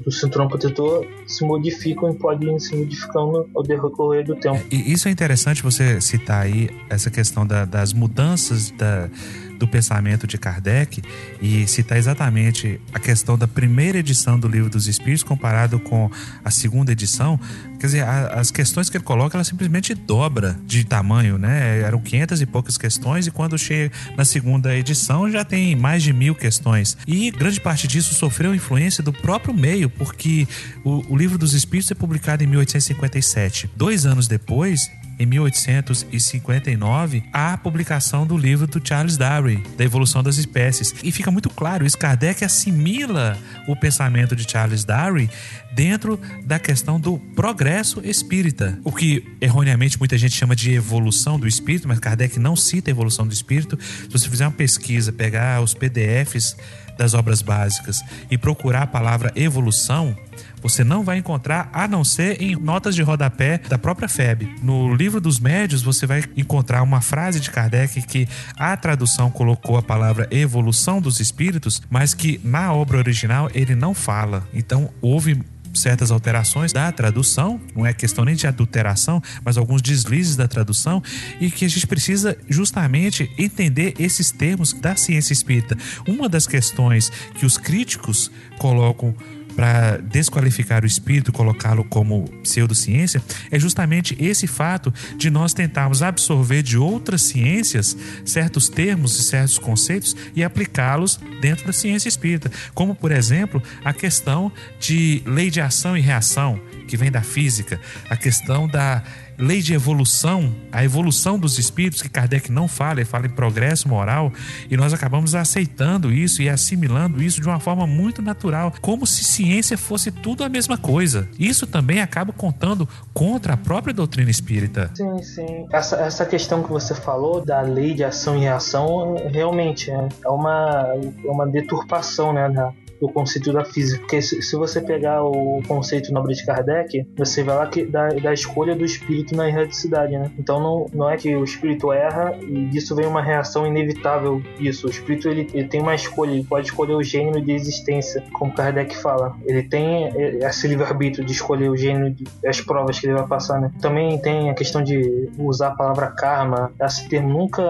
do cinturão protetor se modificam e podem se modificando ao decorrer do tempo. E isso é interessante você citar aí essa questão da, das mudanças da, do pensamento de Kardec e citar exatamente a questão da primeira edição do Livro dos Espíritos comparado com a segunda edição. Quer dizer, a, as questões que ele coloca, ela simplesmente dobra de tamanho, né? Eram quinhentas e poucas questões e quando chega na segunda edição já tem mais de mil questões. E grande parte disso sofreu influência do próprio meio, porque o, o Livro dos Espíritos é publicado em mil oitocentos e cinquenta e sete. Dois anos depois, em mil oitocentos e cinquenta e nove, há a publicação do livro do Charles Darwin, da Evolução das Espécies. E fica muito claro, isso, Kardec assimila o pensamento de Charles Darwin dentro da questão do progresso espírita. O que, erroneamente, muita gente chama de evolução do espírito, mas Kardec não cita a evolução do espírito. Se você fizer uma pesquisa, pegar os P D Fs das obras básicas e procurar a palavra evolução, você não vai encontrar, a não ser em notas de rodapé da própria F E B. No Livro dos Médiuns, você vai encontrar uma frase de Kardec que a tradução colocou a palavra evolução dos espíritos, mas que na obra original ele não fala. Então, houve certas alterações da tradução, não é questão nem de adulteração, mas alguns deslizes da tradução, e que a gente precisa justamente entender esses termos da ciência espírita. Uma das questões que os críticos colocam para desqualificar o espírito, colocá-lo como pseudociência, é justamente esse fato de nós tentarmos absorver de outras ciências certos termos e certos conceitos e aplicá-los dentro da ciência espírita. Como, por exemplo, a questão de lei de ação e reação, que vem da física, a questão da lei de evolução, a evolução dos espíritos, que Kardec não fala, ele fala em progresso moral, e nós acabamos aceitando isso e assimilando isso de uma forma muito natural, como se ciência fosse tudo a mesma coisa. Isso também acaba contando contra a própria doutrina espírita. Sim, sim. Essa, essa questão que você falou da lei de ação e reação, realmente é, é, uma, é uma deturpação, né, da... o conceito da física, porque se você pegar o conceito nobre de Kardec, você vai lá que da, da escolha do espírito na erraticidade, né? Então não, não é que o espírito erra e disso vem uma reação inevitável. Isso, o espírito ele, ele tem uma escolha, ele pode escolher o gênero de existência, como Kardec fala, ele tem esse livre-arbítrio de escolher o gênero, de, as provas que ele vai passar, né? Também tem a questão de usar a palavra karma. Esse termo nunca,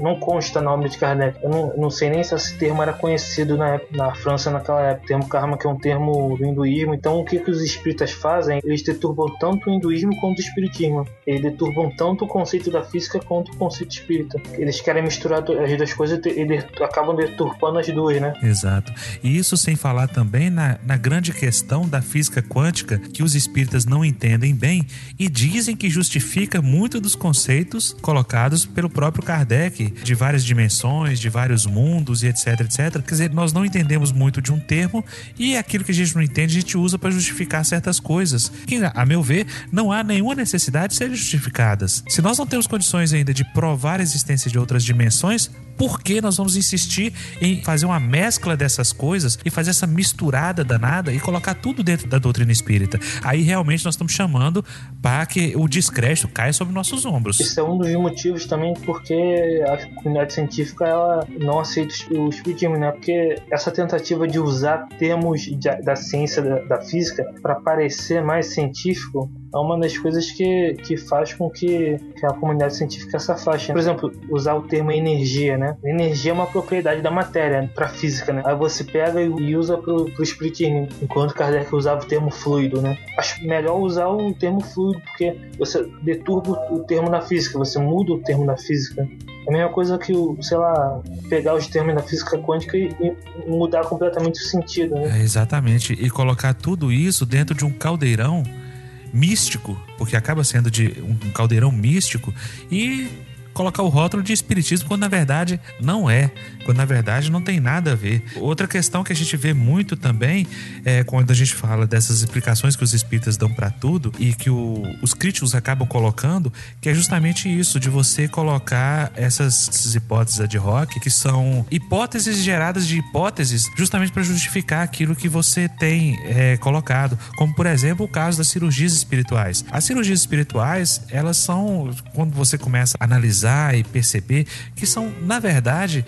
não consta na obra de Kardec. Eu não, não sei nem se esse termo era conhecido na, na França naquela é o termo karma, que é um termo do hinduísmo. Então o que, que os espíritas fazem? Eles deturbam tanto o hinduísmo quanto o espiritismo, eles deturbam tanto o conceito da física quanto o conceito espírita, eles querem misturar as duas coisas e eles acabam deturpando as duas, né? Exato, e isso sem falar também na, na grande questão da física quântica, que os espíritas não entendem bem e dizem que justifica muito dos conceitos colocados pelo próprio Kardec, de várias dimensões, de vários mundos e etc, etc. Quer dizer, nós não entendemos muito de um termo, e aquilo que a gente não entende a gente usa para justificar certas coisas que, a meu ver, não há nenhuma necessidade de serem justificadas. Se nós não temos condições ainda de provar a existência de outras dimensões, por que nós vamos insistir em fazer uma mescla dessas coisas e fazer essa misturada danada e colocar tudo dentro da doutrina espírita? Aí realmente nós estamos chamando para que o descrédito caia sobre nossos ombros. Esse é um dos motivos também porque a comunidade científica ela não aceita o espiritismo, né? Porque essa tentativa de usar termos de, da ciência, da, da física, para parecer mais científico, é uma das coisas que, que faz com que, que a comunidade científica se afaste. Por exemplo, usar o termo energia, né? Energia é uma propriedade da matéria para física, né? Aí você pega e usa para o espiritismo, enquanto Kardec usava o termo fluido, né? Acho melhor usar o termo fluido, porque você deturba o termo na física, você muda o termo na física. É a mesma coisa que, sei lá, pegar os termos da física quântica e, e mudar completamente o sentido, né? É, exatamente, e colocar tudo isso dentro de um caldeirão místico, porque acaba sendo de um caldeirão místico, e colocar o rótulo de espiritismo quando na verdade não é, quando na verdade não tem nada a ver. Outra questão que a gente vê muito também é quando a gente fala dessas explicações que os espíritas dão para tudo e que o, os críticos acabam colocando, que é justamente isso, de você colocar essas, essas hipóteses ad hoc, que são hipóteses geradas de hipóteses justamente para justificar aquilo que você tem é, colocado, como por exemplo o caso das cirurgias espirituais. As cirurgias espirituais, elas são, quando você começa a analisar e perceber, que são, na verdade,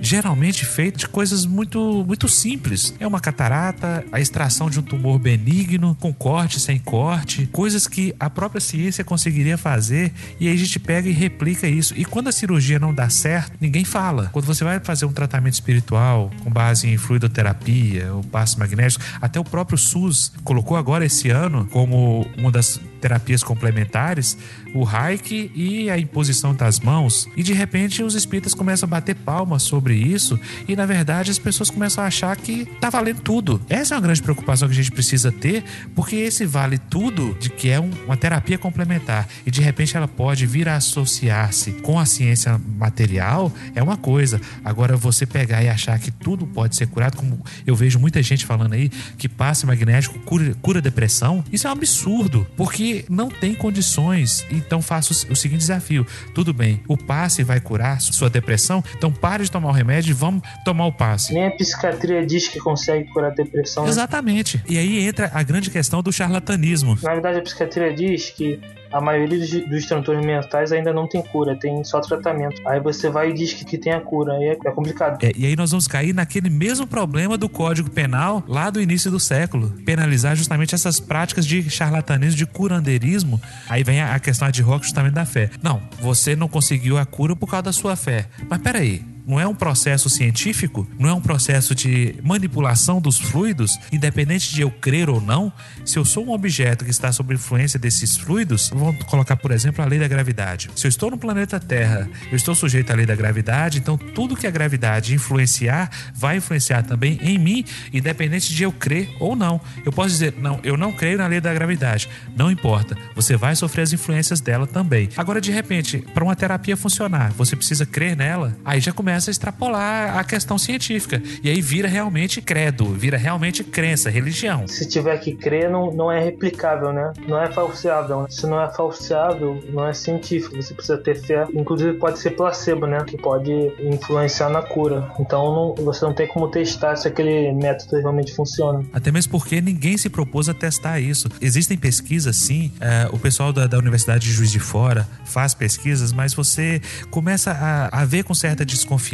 geralmente feitos de coisas muito, muito simples. É uma catarata, a extração de um tumor benigno, com corte, sem corte, coisas que a própria ciência conseguiria fazer, e aí a gente pega e replica isso. E quando a cirurgia não dá certo, ninguém fala. Quando você vai fazer um tratamento espiritual com base em fluidoterapia, o passe magnético, até o próprio SUS colocou agora esse ano como uma das terapias complementares o reiki e a imposição das mãos, e de repente os espíritas começam a bater palmas sobre isso, e na verdade as pessoas começam a achar que tá valendo tudo. Essa é uma grande preocupação que a gente precisa ter, porque esse vale tudo de que é um, uma terapia complementar, e de repente ela pode vir a associar-se com a ciência material, é uma coisa. Agora você pegar e achar que tudo pode ser curado, como eu vejo muita gente falando aí, que passe magnético cura, cura depressão, isso é um absurdo, porque não tem condições. Então faça o seguinte desafio: tudo bem, o passe vai curar sua depressão, então pare de tomar o remédio e vamos tomar o passe. Nem a psiquiatria diz que consegue curar a depressão. Exatamente, né? E aí entra a grande questão do charlatanismo. Na verdade a psiquiatria diz que a maioria dos, dos transtornos mentais ainda não tem cura, tem só tratamento. Aí você vai e diz que, que tem a cura, aí é, é complicado. É, e aí nós vamos cair naquele mesmo problema do Código Penal lá do início do século. Penalizar justamente essas práticas de charlatanismo, de curandeirismo. Aí vem a, a questão de rock justamente da fé. Não, você não conseguiu a cura por causa da sua fé. Mas peraí, não é um processo científico, não é um processo de manipulação dos fluidos, independente de eu crer ou não. Se eu sou um objeto que está sob influência desses fluidos, vamos colocar, por exemplo, a lei da gravidade. Se eu estou no planeta Terra, eu estou sujeito à lei da gravidade, então tudo que a gravidade influenciar, vai influenciar também em mim, independente de eu crer ou não. Eu posso dizer, não, eu não creio na lei da gravidade. Não importa, você vai sofrer as influências dela também. Agora, de repente, para uma terapia funcionar, você precisa crer nela, aí já começa a extrapolar a questão científica. E aí vira realmente credo, vira realmente crença, religião. Se tiver que crer, não, não é replicável, né? Não é falseável. Se não é falseável, não é científico. Você precisa ter fé. Inclusive, pode ser placebo, né? Que pode influenciar na cura. Então, não, você não tem como testar se aquele método realmente funciona. Até mesmo porque ninguém se propôs a testar isso. Existem pesquisas, sim. É, o pessoal da, da Universidade de Juiz de Fora faz pesquisas, mas você começa a, a ver com certa desconfiança.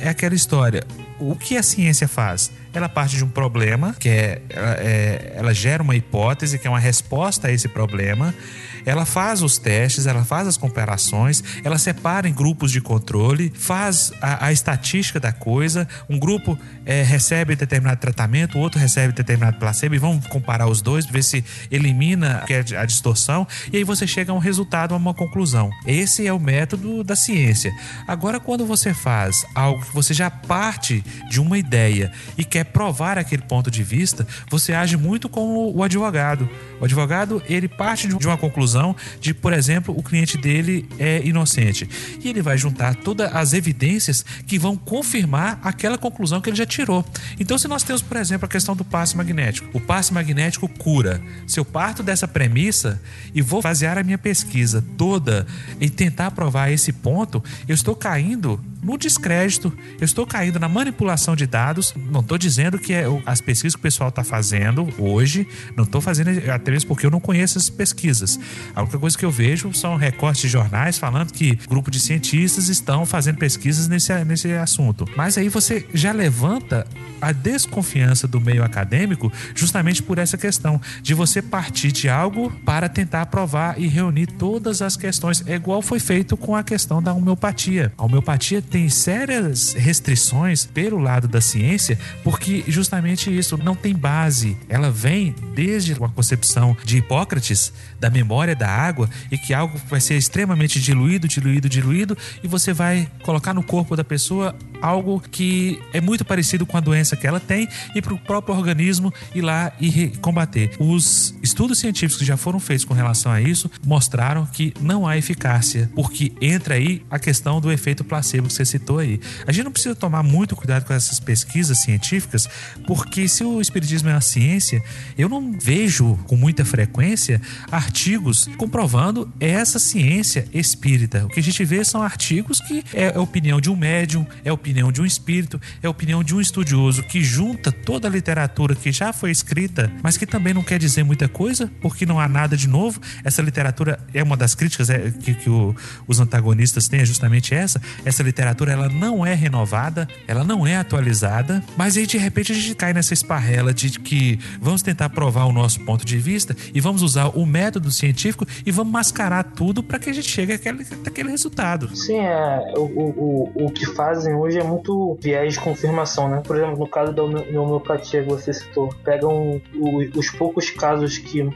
É aquela história. O que a ciência faz? Ela parte de um problema, que é, é ela gera uma hipótese, que é uma resposta a esse problema. Ela faz os testes, ela faz as comparações, ela separa em grupos de controle, faz a, a estatística da coisa. Um grupo é, recebe determinado tratamento, o outro recebe determinado placebo, e vamos comparar os dois, ver se elimina a distorção, e aí você chega a um resultado, a uma conclusão. Esse é o método da ciência. Agora, quando você faz algo que você já parte de uma ideia e quer provar aquele ponto de vista, você age muito como o advogado. O advogado, ele parte de uma conclusão de, por exemplo, o cliente dele é inocente. E ele vai juntar todas as evidências que vão confirmar aquela conclusão que ele já tirou. Então, se nós temos, por exemplo, a questão do passe magnético. O passe magnético cura. Se eu parto dessa premissa e vou basear a minha pesquisa toda em tentar provar esse ponto, eu estou caindo no descrédito, eu estou caindo na manipulação de dados. Não estou dizendo que é as pesquisas que o pessoal está fazendo hoje, não estou fazendo, até mesmo porque eu não conheço essas pesquisas. A única coisa que eu vejo são recortes de jornais falando que grupo de cientistas estão fazendo pesquisas nesse, nesse assunto. Mas aí você já levanta a desconfiança do meio acadêmico justamente por essa questão de você partir de algo para tentar provar e reunir todas as questões. É igual foi feito com a questão da homeopatia. A homeopatia tem sérias restrições pelo lado da ciência, porque justamente isso não tem base. Ela vem desde a concepção de Hipócrates, da memória da água, e que algo vai ser extremamente diluído, diluído, diluído, e você vai colocar no corpo da pessoa algo que é muito parecido com a doença que ela tem, e para o próprio organismo ir lá e combater. Os estudos científicos que já foram feitos com relação a isso mostraram que não há eficácia, porque entra aí a questão do efeito placebo que você citou aí. A gente não precisa tomar muito cuidado com essas pesquisas científicas, porque se o espiritismo é uma ciência, eu não vejo com muita frequência artigos comprovando essa ciência espírita. O que a gente vê são artigos que é a opinião de um médium, é a opinião de um espírito, é a opinião de um estudioso, que junta toda a literatura que já foi escrita, mas que também não quer dizer muita coisa, porque não há nada de novo. Essa literatura é uma das críticas que, que o, os antagonistas têm, é justamente essa. Essa literatura, ela não é renovada, ela não é atualizada, mas aí de repente a gente cai nessa esparrela de que vamos tentar provar o nosso ponto de vista e vamos usar o método científico e vamos mascarar tudo para que a gente chegue àquele, àquele resultado. Sim, é, o, o, o que fazem hoje é muito viés de confirmação, né? Por exemplo, no caso da homeopatia que você citou, pegam os poucos casos que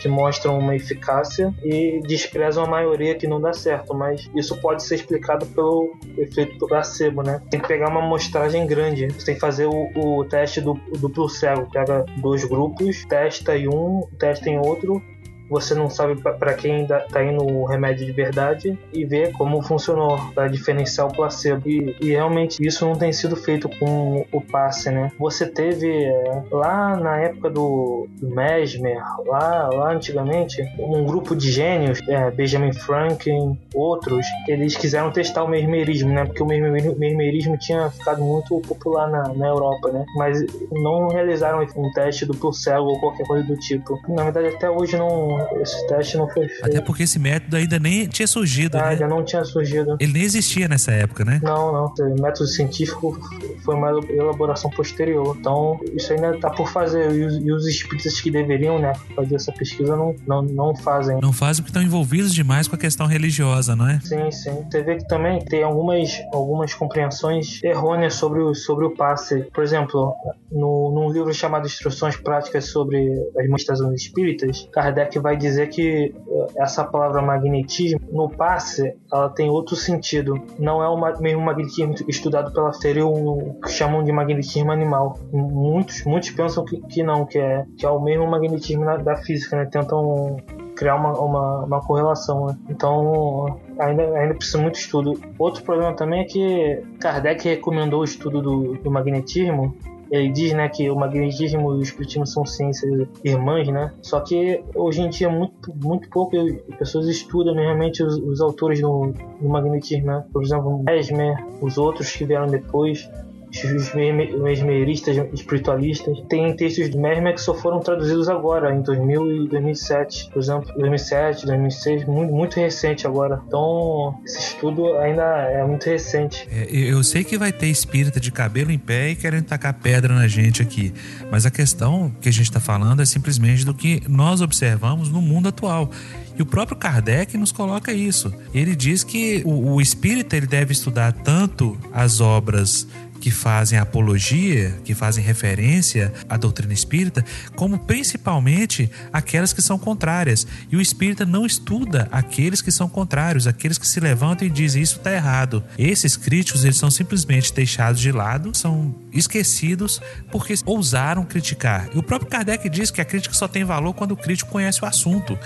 que mostram uma eficácia e desprezam a maioria que não dá certo, mas isso pode ser explicado pelo efeito placebo, né? Tem que pegar uma amostragem grande, você tem que fazer o, o teste do duplo cego, pega dois grupos, testa em um, testa em outro, você não sabe para quem está indo o remédio de verdade e ver como funcionou, para diferenciar o placebo. E, e realmente isso não tem sido feito com o passe, né? Você teve é, lá na época do Mesmer, lá, lá antigamente, um grupo de gênios, é, Benjamin Franklin, outros, eles quiseram testar o mesmerismo, né? Porque o mesmerismo tinha ficado muito popular na, na Europa, né? Mas não realizaram um teste do placebo ou qualquer coisa do tipo. Na verdade, até hoje não não, esse teste não foi feito. Até porque esse método ainda nem tinha surgido, ah, né? Ainda não tinha surgido. Ele nem existia nessa época, né? Não, não. O método científico foi uma elaboração posterior. Então, isso ainda está por fazer. E os, e os espíritas que deveriam, né, fazer essa pesquisa não, não, não fazem. Não fazem porque estão envolvidos demais com a questão religiosa, não é? Sim, sim. Você vê que também tem algumas, algumas compreensões errôneas sobre o, sobre o passe. Por exemplo, no, num livro chamado Instruções Práticas sobre as Manifestações Espíritas, Kardec vai dizer que essa palavra magnetismo, no passe, ela tem outro sentido. Não é o mesmo magnetismo estudado pela Feira, o que chamam de magnetismo animal. Muitos, muitos pensam que, que não, que é, que é o mesmo magnetismo na, da física, né? Tentam criar uma, uma, uma correlação, né? Então, ainda, ainda precisa muito estudo. Outro problema também é que Kardec recomendou o estudo do, do magnetismo. Ele diz, né, que o magnetismo e o espiritismo são ciências irmãs, né? Só que hoje em dia muito, muito pouco pessoas estudam, né, realmente os, os autores do, do magnetismo, né? Por exemplo, Mesmer, os outros que vieram depois, os mesmeristas, espiritualistas. Tem textos de Mesmer que só foram traduzidos agora, em dois mil e dois mil e sete, por exemplo, dois mil e sete, dois mil e seis, muito, muito recente agora. Então, esse estudo ainda é muito recente. É, eu sei que vai ter espírita de cabelo em pé e querendo tacar pedra na gente aqui, mas a questão que a gente está falando é simplesmente do que nós observamos no mundo atual. E o próprio Kardec nos coloca isso. Ele diz que o, o espírita ele deve estudar tanto as obras que fazem apologia, que fazem referência à doutrina espírita, como principalmente aquelas que são contrárias. E o espírita não estuda aqueles que são contrários, aqueles que se levantam e dizem isso está errado. Esses críticos, eles são simplesmente deixados de lado, são esquecidos porque ousaram criticar. E o próprio Kardec diz que a crítica só tem valor quando o crítico conhece o assunto.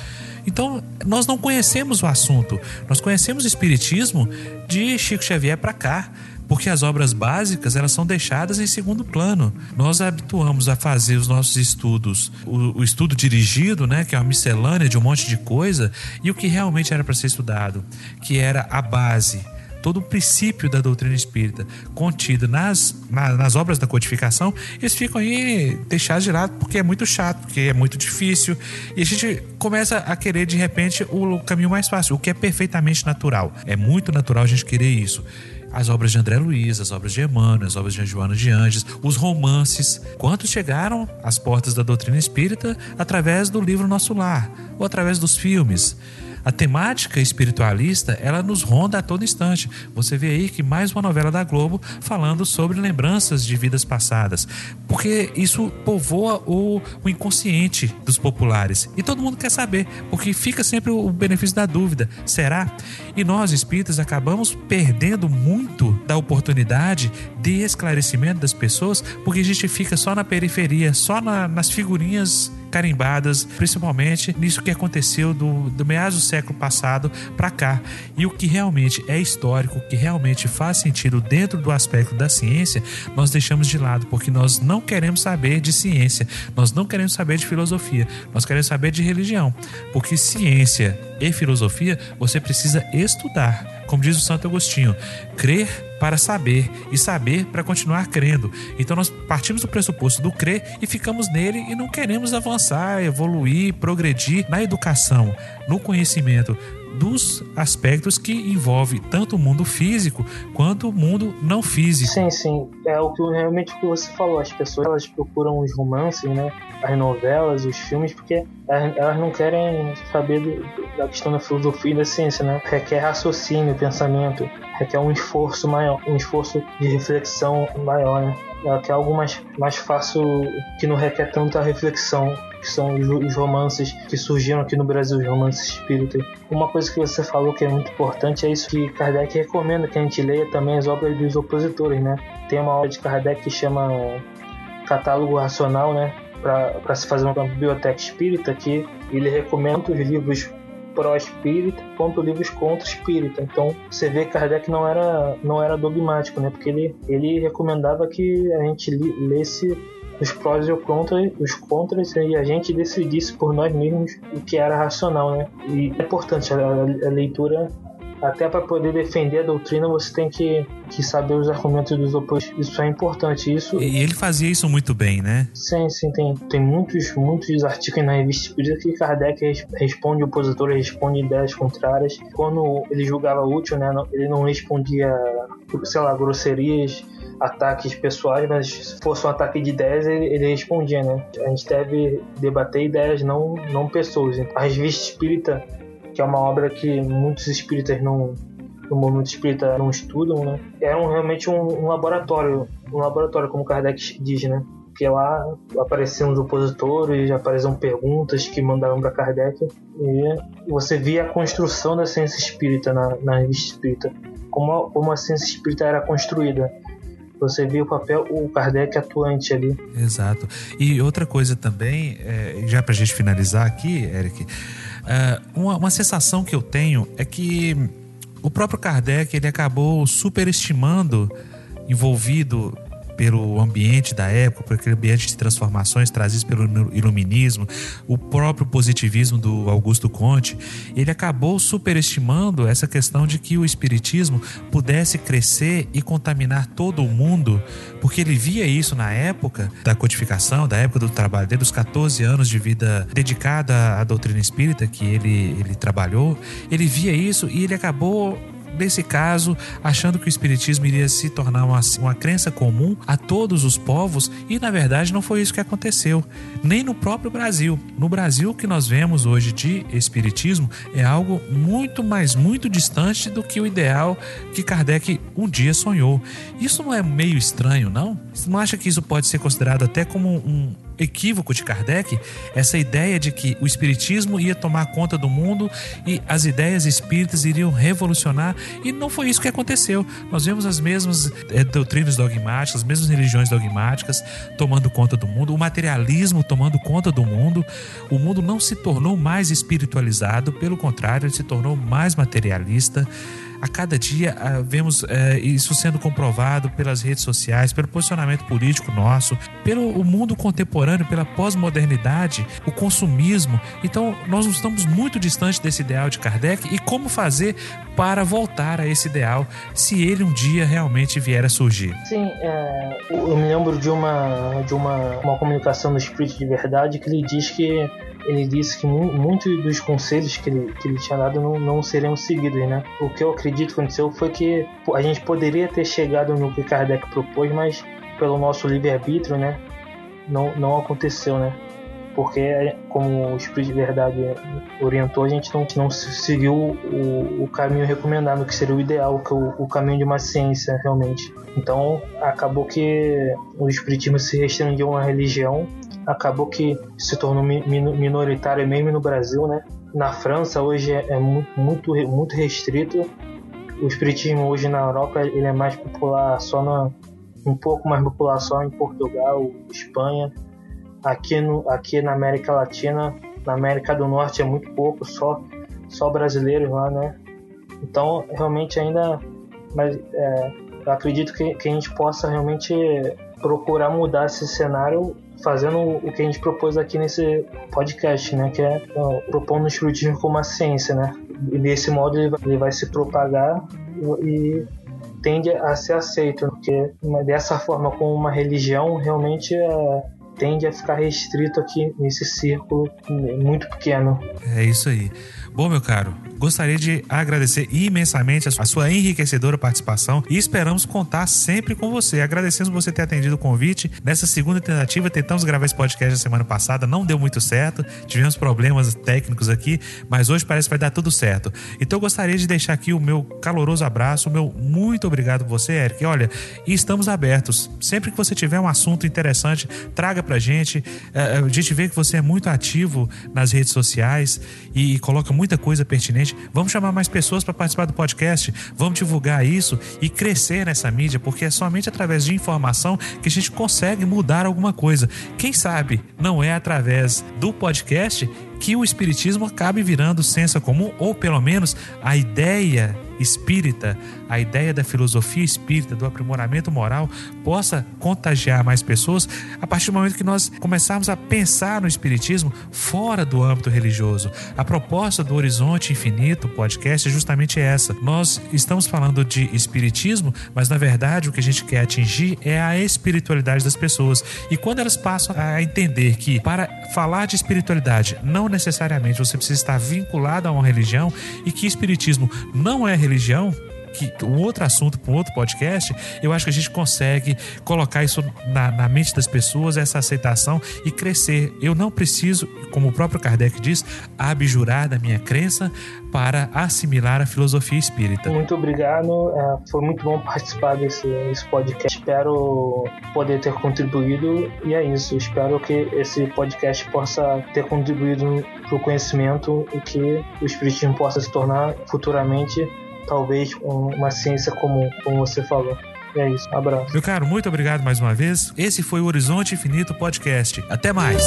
Então, nós não conhecemos o assunto. Nós conhecemos o espiritismo de Chico Xavier para cá, porque as obras básicas, elas são deixadas em segundo plano. Nós habituamos a fazer os nossos estudos, o, o estudo dirigido, né, que é uma miscelânea de um monte de coisa, e o que realmente era para ser estudado, que era a base, todo o princípio da doutrina espírita contido nas, na, nas obras da codificação, eles ficam aí deixados de lado porque é muito chato, porque é muito difícil, e a gente começa a querer de repente o caminho mais fácil, o que é perfeitamente natural. É muito natural a gente querer isso. As obras de André Luiz, as obras de Emmanuel, as obras de Joana de Anjos, os romances. Quantos chegaram às portas da doutrina espírita através do livro Nosso Lar ou através dos filmes? A temática espiritualista, ela nos ronda a todo instante. Você vê aí que mais uma novela da Globo falando sobre lembranças de vidas passadas, porque isso povoa o, o inconsciente dos populares. E todo mundo quer saber, porque fica sempre o benefício da dúvida. Será? E nós, espíritas, acabamos perdendo muito da oportunidade de esclarecimento das pessoas, porque a gente fica só na periferia, só na, nas figurinhas carimbadas, principalmente nisso que aconteceu do, do meados do século passado para cá. E o que realmente é histórico, o que realmente faz sentido dentro do aspecto da ciência, nós deixamos de lado, porque nós não queremos saber de ciência, nós não queremos saber de filosofia, nós queremos saber de religião, porque ciência e filosofia você precisa estudar. Como diz o Santo Agostinho, crer para saber e saber para continuar crendo. Então nós partimos do pressuposto do crer e ficamos nele e não queremos avançar, evoluir, progredir na educação, no conhecimento dos aspectos que envolve tanto o mundo físico quanto o mundo não físico. Sim, sim. É o que realmente o que você falou. As pessoas, elas procuram os romances, né? As novelas, os filmes, porque elas não querem saber do, da questão da filosofia e da ciência, né? Requer raciocínio, pensamento, requer um esforço maior, um esforço de reflexão maior, né? Ela quer algo mais, mais fácil, que não requer tanta reflexão, que são os romances que surgiram aqui no Brasil, os romances espíritas. Uma coisa que você falou que é muito importante é isso que Kardec recomenda, que a gente leia também as obras dos opositores, né? Tem uma obra de Kardec que chama Catálogo Racional, né? Para se fazer uma biblioteca espírita, que ele recomenda os livros pró-espírita quanto livros contra-espírita. Então, você vê que Kardec não era, não era dogmático, né? Porque ele, ele recomendava que a gente li, lesse os prós e os contras, os contras e a gente decidisse por nós mesmos o que era racional, né? E é importante a, a leitura Até para poder defender a doutrina, você tem que, que saber os argumentos dos opositores. Isso é importante. Isso... E ele fazia isso muito bem, né? Sim, sim. Tem, tem muitos, muitos artigos na Revista Espírita que Kardec responde opositores, responde ideias contrárias. Quando ele julgava útil, né, ele não respondia, sei lá, grosserias, ataques pessoais, mas se fosse um ataque de ideias, ele, ele respondia, né? A gente deve debater ideias, não, não pessoas. A Revista Espírita, que é uma obra que muitos espíritas não, no movimento espírita não estudam, né? Era um, realmente um, um laboratório, um laboratório, como Kardec diz, né? Porque lá apareciam os opositores, apareciam perguntas que mandaram para Kardec, e você via a construção da ciência espírita na, na Revista Espírita, como a, como a ciência espírita era construída. Você viu o papel, o Kardec atuante ali. Exato. E outra coisa também, é, já pra gente finalizar aqui, Eric, é, uma, uma sensação que eu tenho é que o próprio Kardec, ele acabou superestimando, envolvido pelo ambiente da época, por aquele ambiente de transformações trazidas pelo iluminismo, o próprio positivismo do Augusto Comte, ele acabou superestimando essa questão de que o espiritismo pudesse crescer e contaminar todo o mundo, porque ele via isso na época da codificação, da época do trabalho dele, dos catorze anos de vida dedicada à doutrina espírita que ele, ele trabalhou, ele via isso e ele acabou... nesse caso, achando que o espiritismo iria se tornar uma, uma crença comum a todos os povos, e na verdade não foi isso que aconteceu, nem no próprio Brasil. No Brasil, o que nós vemos hoje de espiritismo é algo muito, mas muito distante do que o ideal que Kardec um dia sonhou. Isso não é meio estranho, não? Você não acha que isso pode ser considerado até como um equívoco de Kardec, essa ideia de que o espiritismo ia tomar conta do mundo e as ideias espíritas iriam revolucionar, e não foi isso que aconteceu. Nós vemos as mesmas é, doutrinas dogmáticas, as mesmas religiões dogmáticas tomando conta do mundo, o materialismo tomando conta do mundo. O mundo não se tornou mais espiritualizado, pelo contrário, ele se tornou mais materialista. A cada dia vemos é, isso sendo comprovado pelas redes sociais, pelo posicionamento político nosso, pelo o mundo contemporâneo, pela pós-modernidade, o consumismo. Então, nós estamos muito distantes desse ideal de Kardec, e como fazer para voltar a esse ideal, se ele um dia realmente vier a surgir? Sim, é, eu me lembro de uma, de uma, uma comunicação do Espírito de Verdade que ele diz que ele disse que muitos dos conselhos que ele, que ele tinha dado não, não seriam seguidos, né? O que eu acredito que aconteceu foi que a gente poderia ter chegado no que Kardec propôs, mas pelo nosso livre-arbítrio, né? Não, não aconteceu, né? Porque, como o Espírito de Verdade orientou, a gente não, não seguiu o, o caminho recomendado, que seria o ideal, que o, o caminho de uma ciência, realmente. Então, acabou que o Espiritismo se restringiu a uma religião, acabou que se tornou minoritário mesmo no Brasil, né? Na França hoje é muito, muito restrito. O espiritismo hoje na Europa, ele é mais popular só na, um pouco mais popular só em Portugal, Espanha. Aqui, no, aqui na América Latina, na América do Norte é muito pouco, só, só brasileiros lá, né? Então, realmente ainda... Mas é, eu acredito que, que a gente possa realmente procurar mudar esse cenário, fazendo o que a gente propôs aqui nesse podcast, né? Que é ó, propondo o espiritismo como uma ciência, né? E desse modo ele vai, ele vai se propagar e tende a ser aceito, porque dessa forma, como uma religião, realmente é, tende a ficar restrito aqui nesse círculo muito pequeno. É isso aí. Bom, meu caro, gostaria de agradecer imensamente a sua enriquecedora participação e esperamos contar sempre com você. Agradecemos você ter atendido o convite. Nessa segunda tentativa, tentamos gravar esse podcast na semana passada, não deu muito certo, tivemos problemas técnicos aqui, mas hoje parece que vai dar tudo certo. Então eu gostaria de deixar aqui o meu caloroso abraço, o meu muito obrigado a você, Eric. Olha, estamos abertos. Sempre que você tiver um assunto interessante, traga pra gente. A gente vê que você é muito ativo nas redes sociais e coloca muito muita coisa pertinente. Vamos chamar mais pessoas para participar do podcast, vamos divulgar isso e crescer nessa mídia, porque é somente através de informação que a gente consegue mudar alguma coisa. Quem sabe não é através do podcast que o espiritismo acabe virando senso comum, ou pelo menos a ideia espírita, a ideia da filosofia espírita, do aprimoramento moral, possa contagiar mais pessoas a partir do momento que nós começarmos a pensar no espiritismo fora do âmbito religioso. A proposta do Horizonte Infinito Podcast é justamente essa. Nós estamos falando de espiritismo, mas na verdade o que a gente quer atingir é a espiritualidade das pessoas. E quando elas passam a entender que para falar de espiritualidade não necessariamente você precisa estar vinculado a uma religião e que espiritismo não é religião, que um outro assunto para um outro podcast, eu acho que a gente consegue colocar isso na, na mente das pessoas, essa aceitação, e crescer. Eu não preciso, como o próprio Kardec diz, abjurar da minha crença para assimilar a filosofia espírita. Muito obrigado, foi muito bom participar desse, desse podcast. Espero poder ter contribuído, e é isso, espero que esse podcast possa ter contribuído para o conhecimento e que o espiritismo possa se tornar futuramente talvez uma ciência comum, como você falou. E é isso, um abraço. Meu caro, muito obrigado mais uma vez. Esse foi o Horizonte Infinito Podcast. Até mais!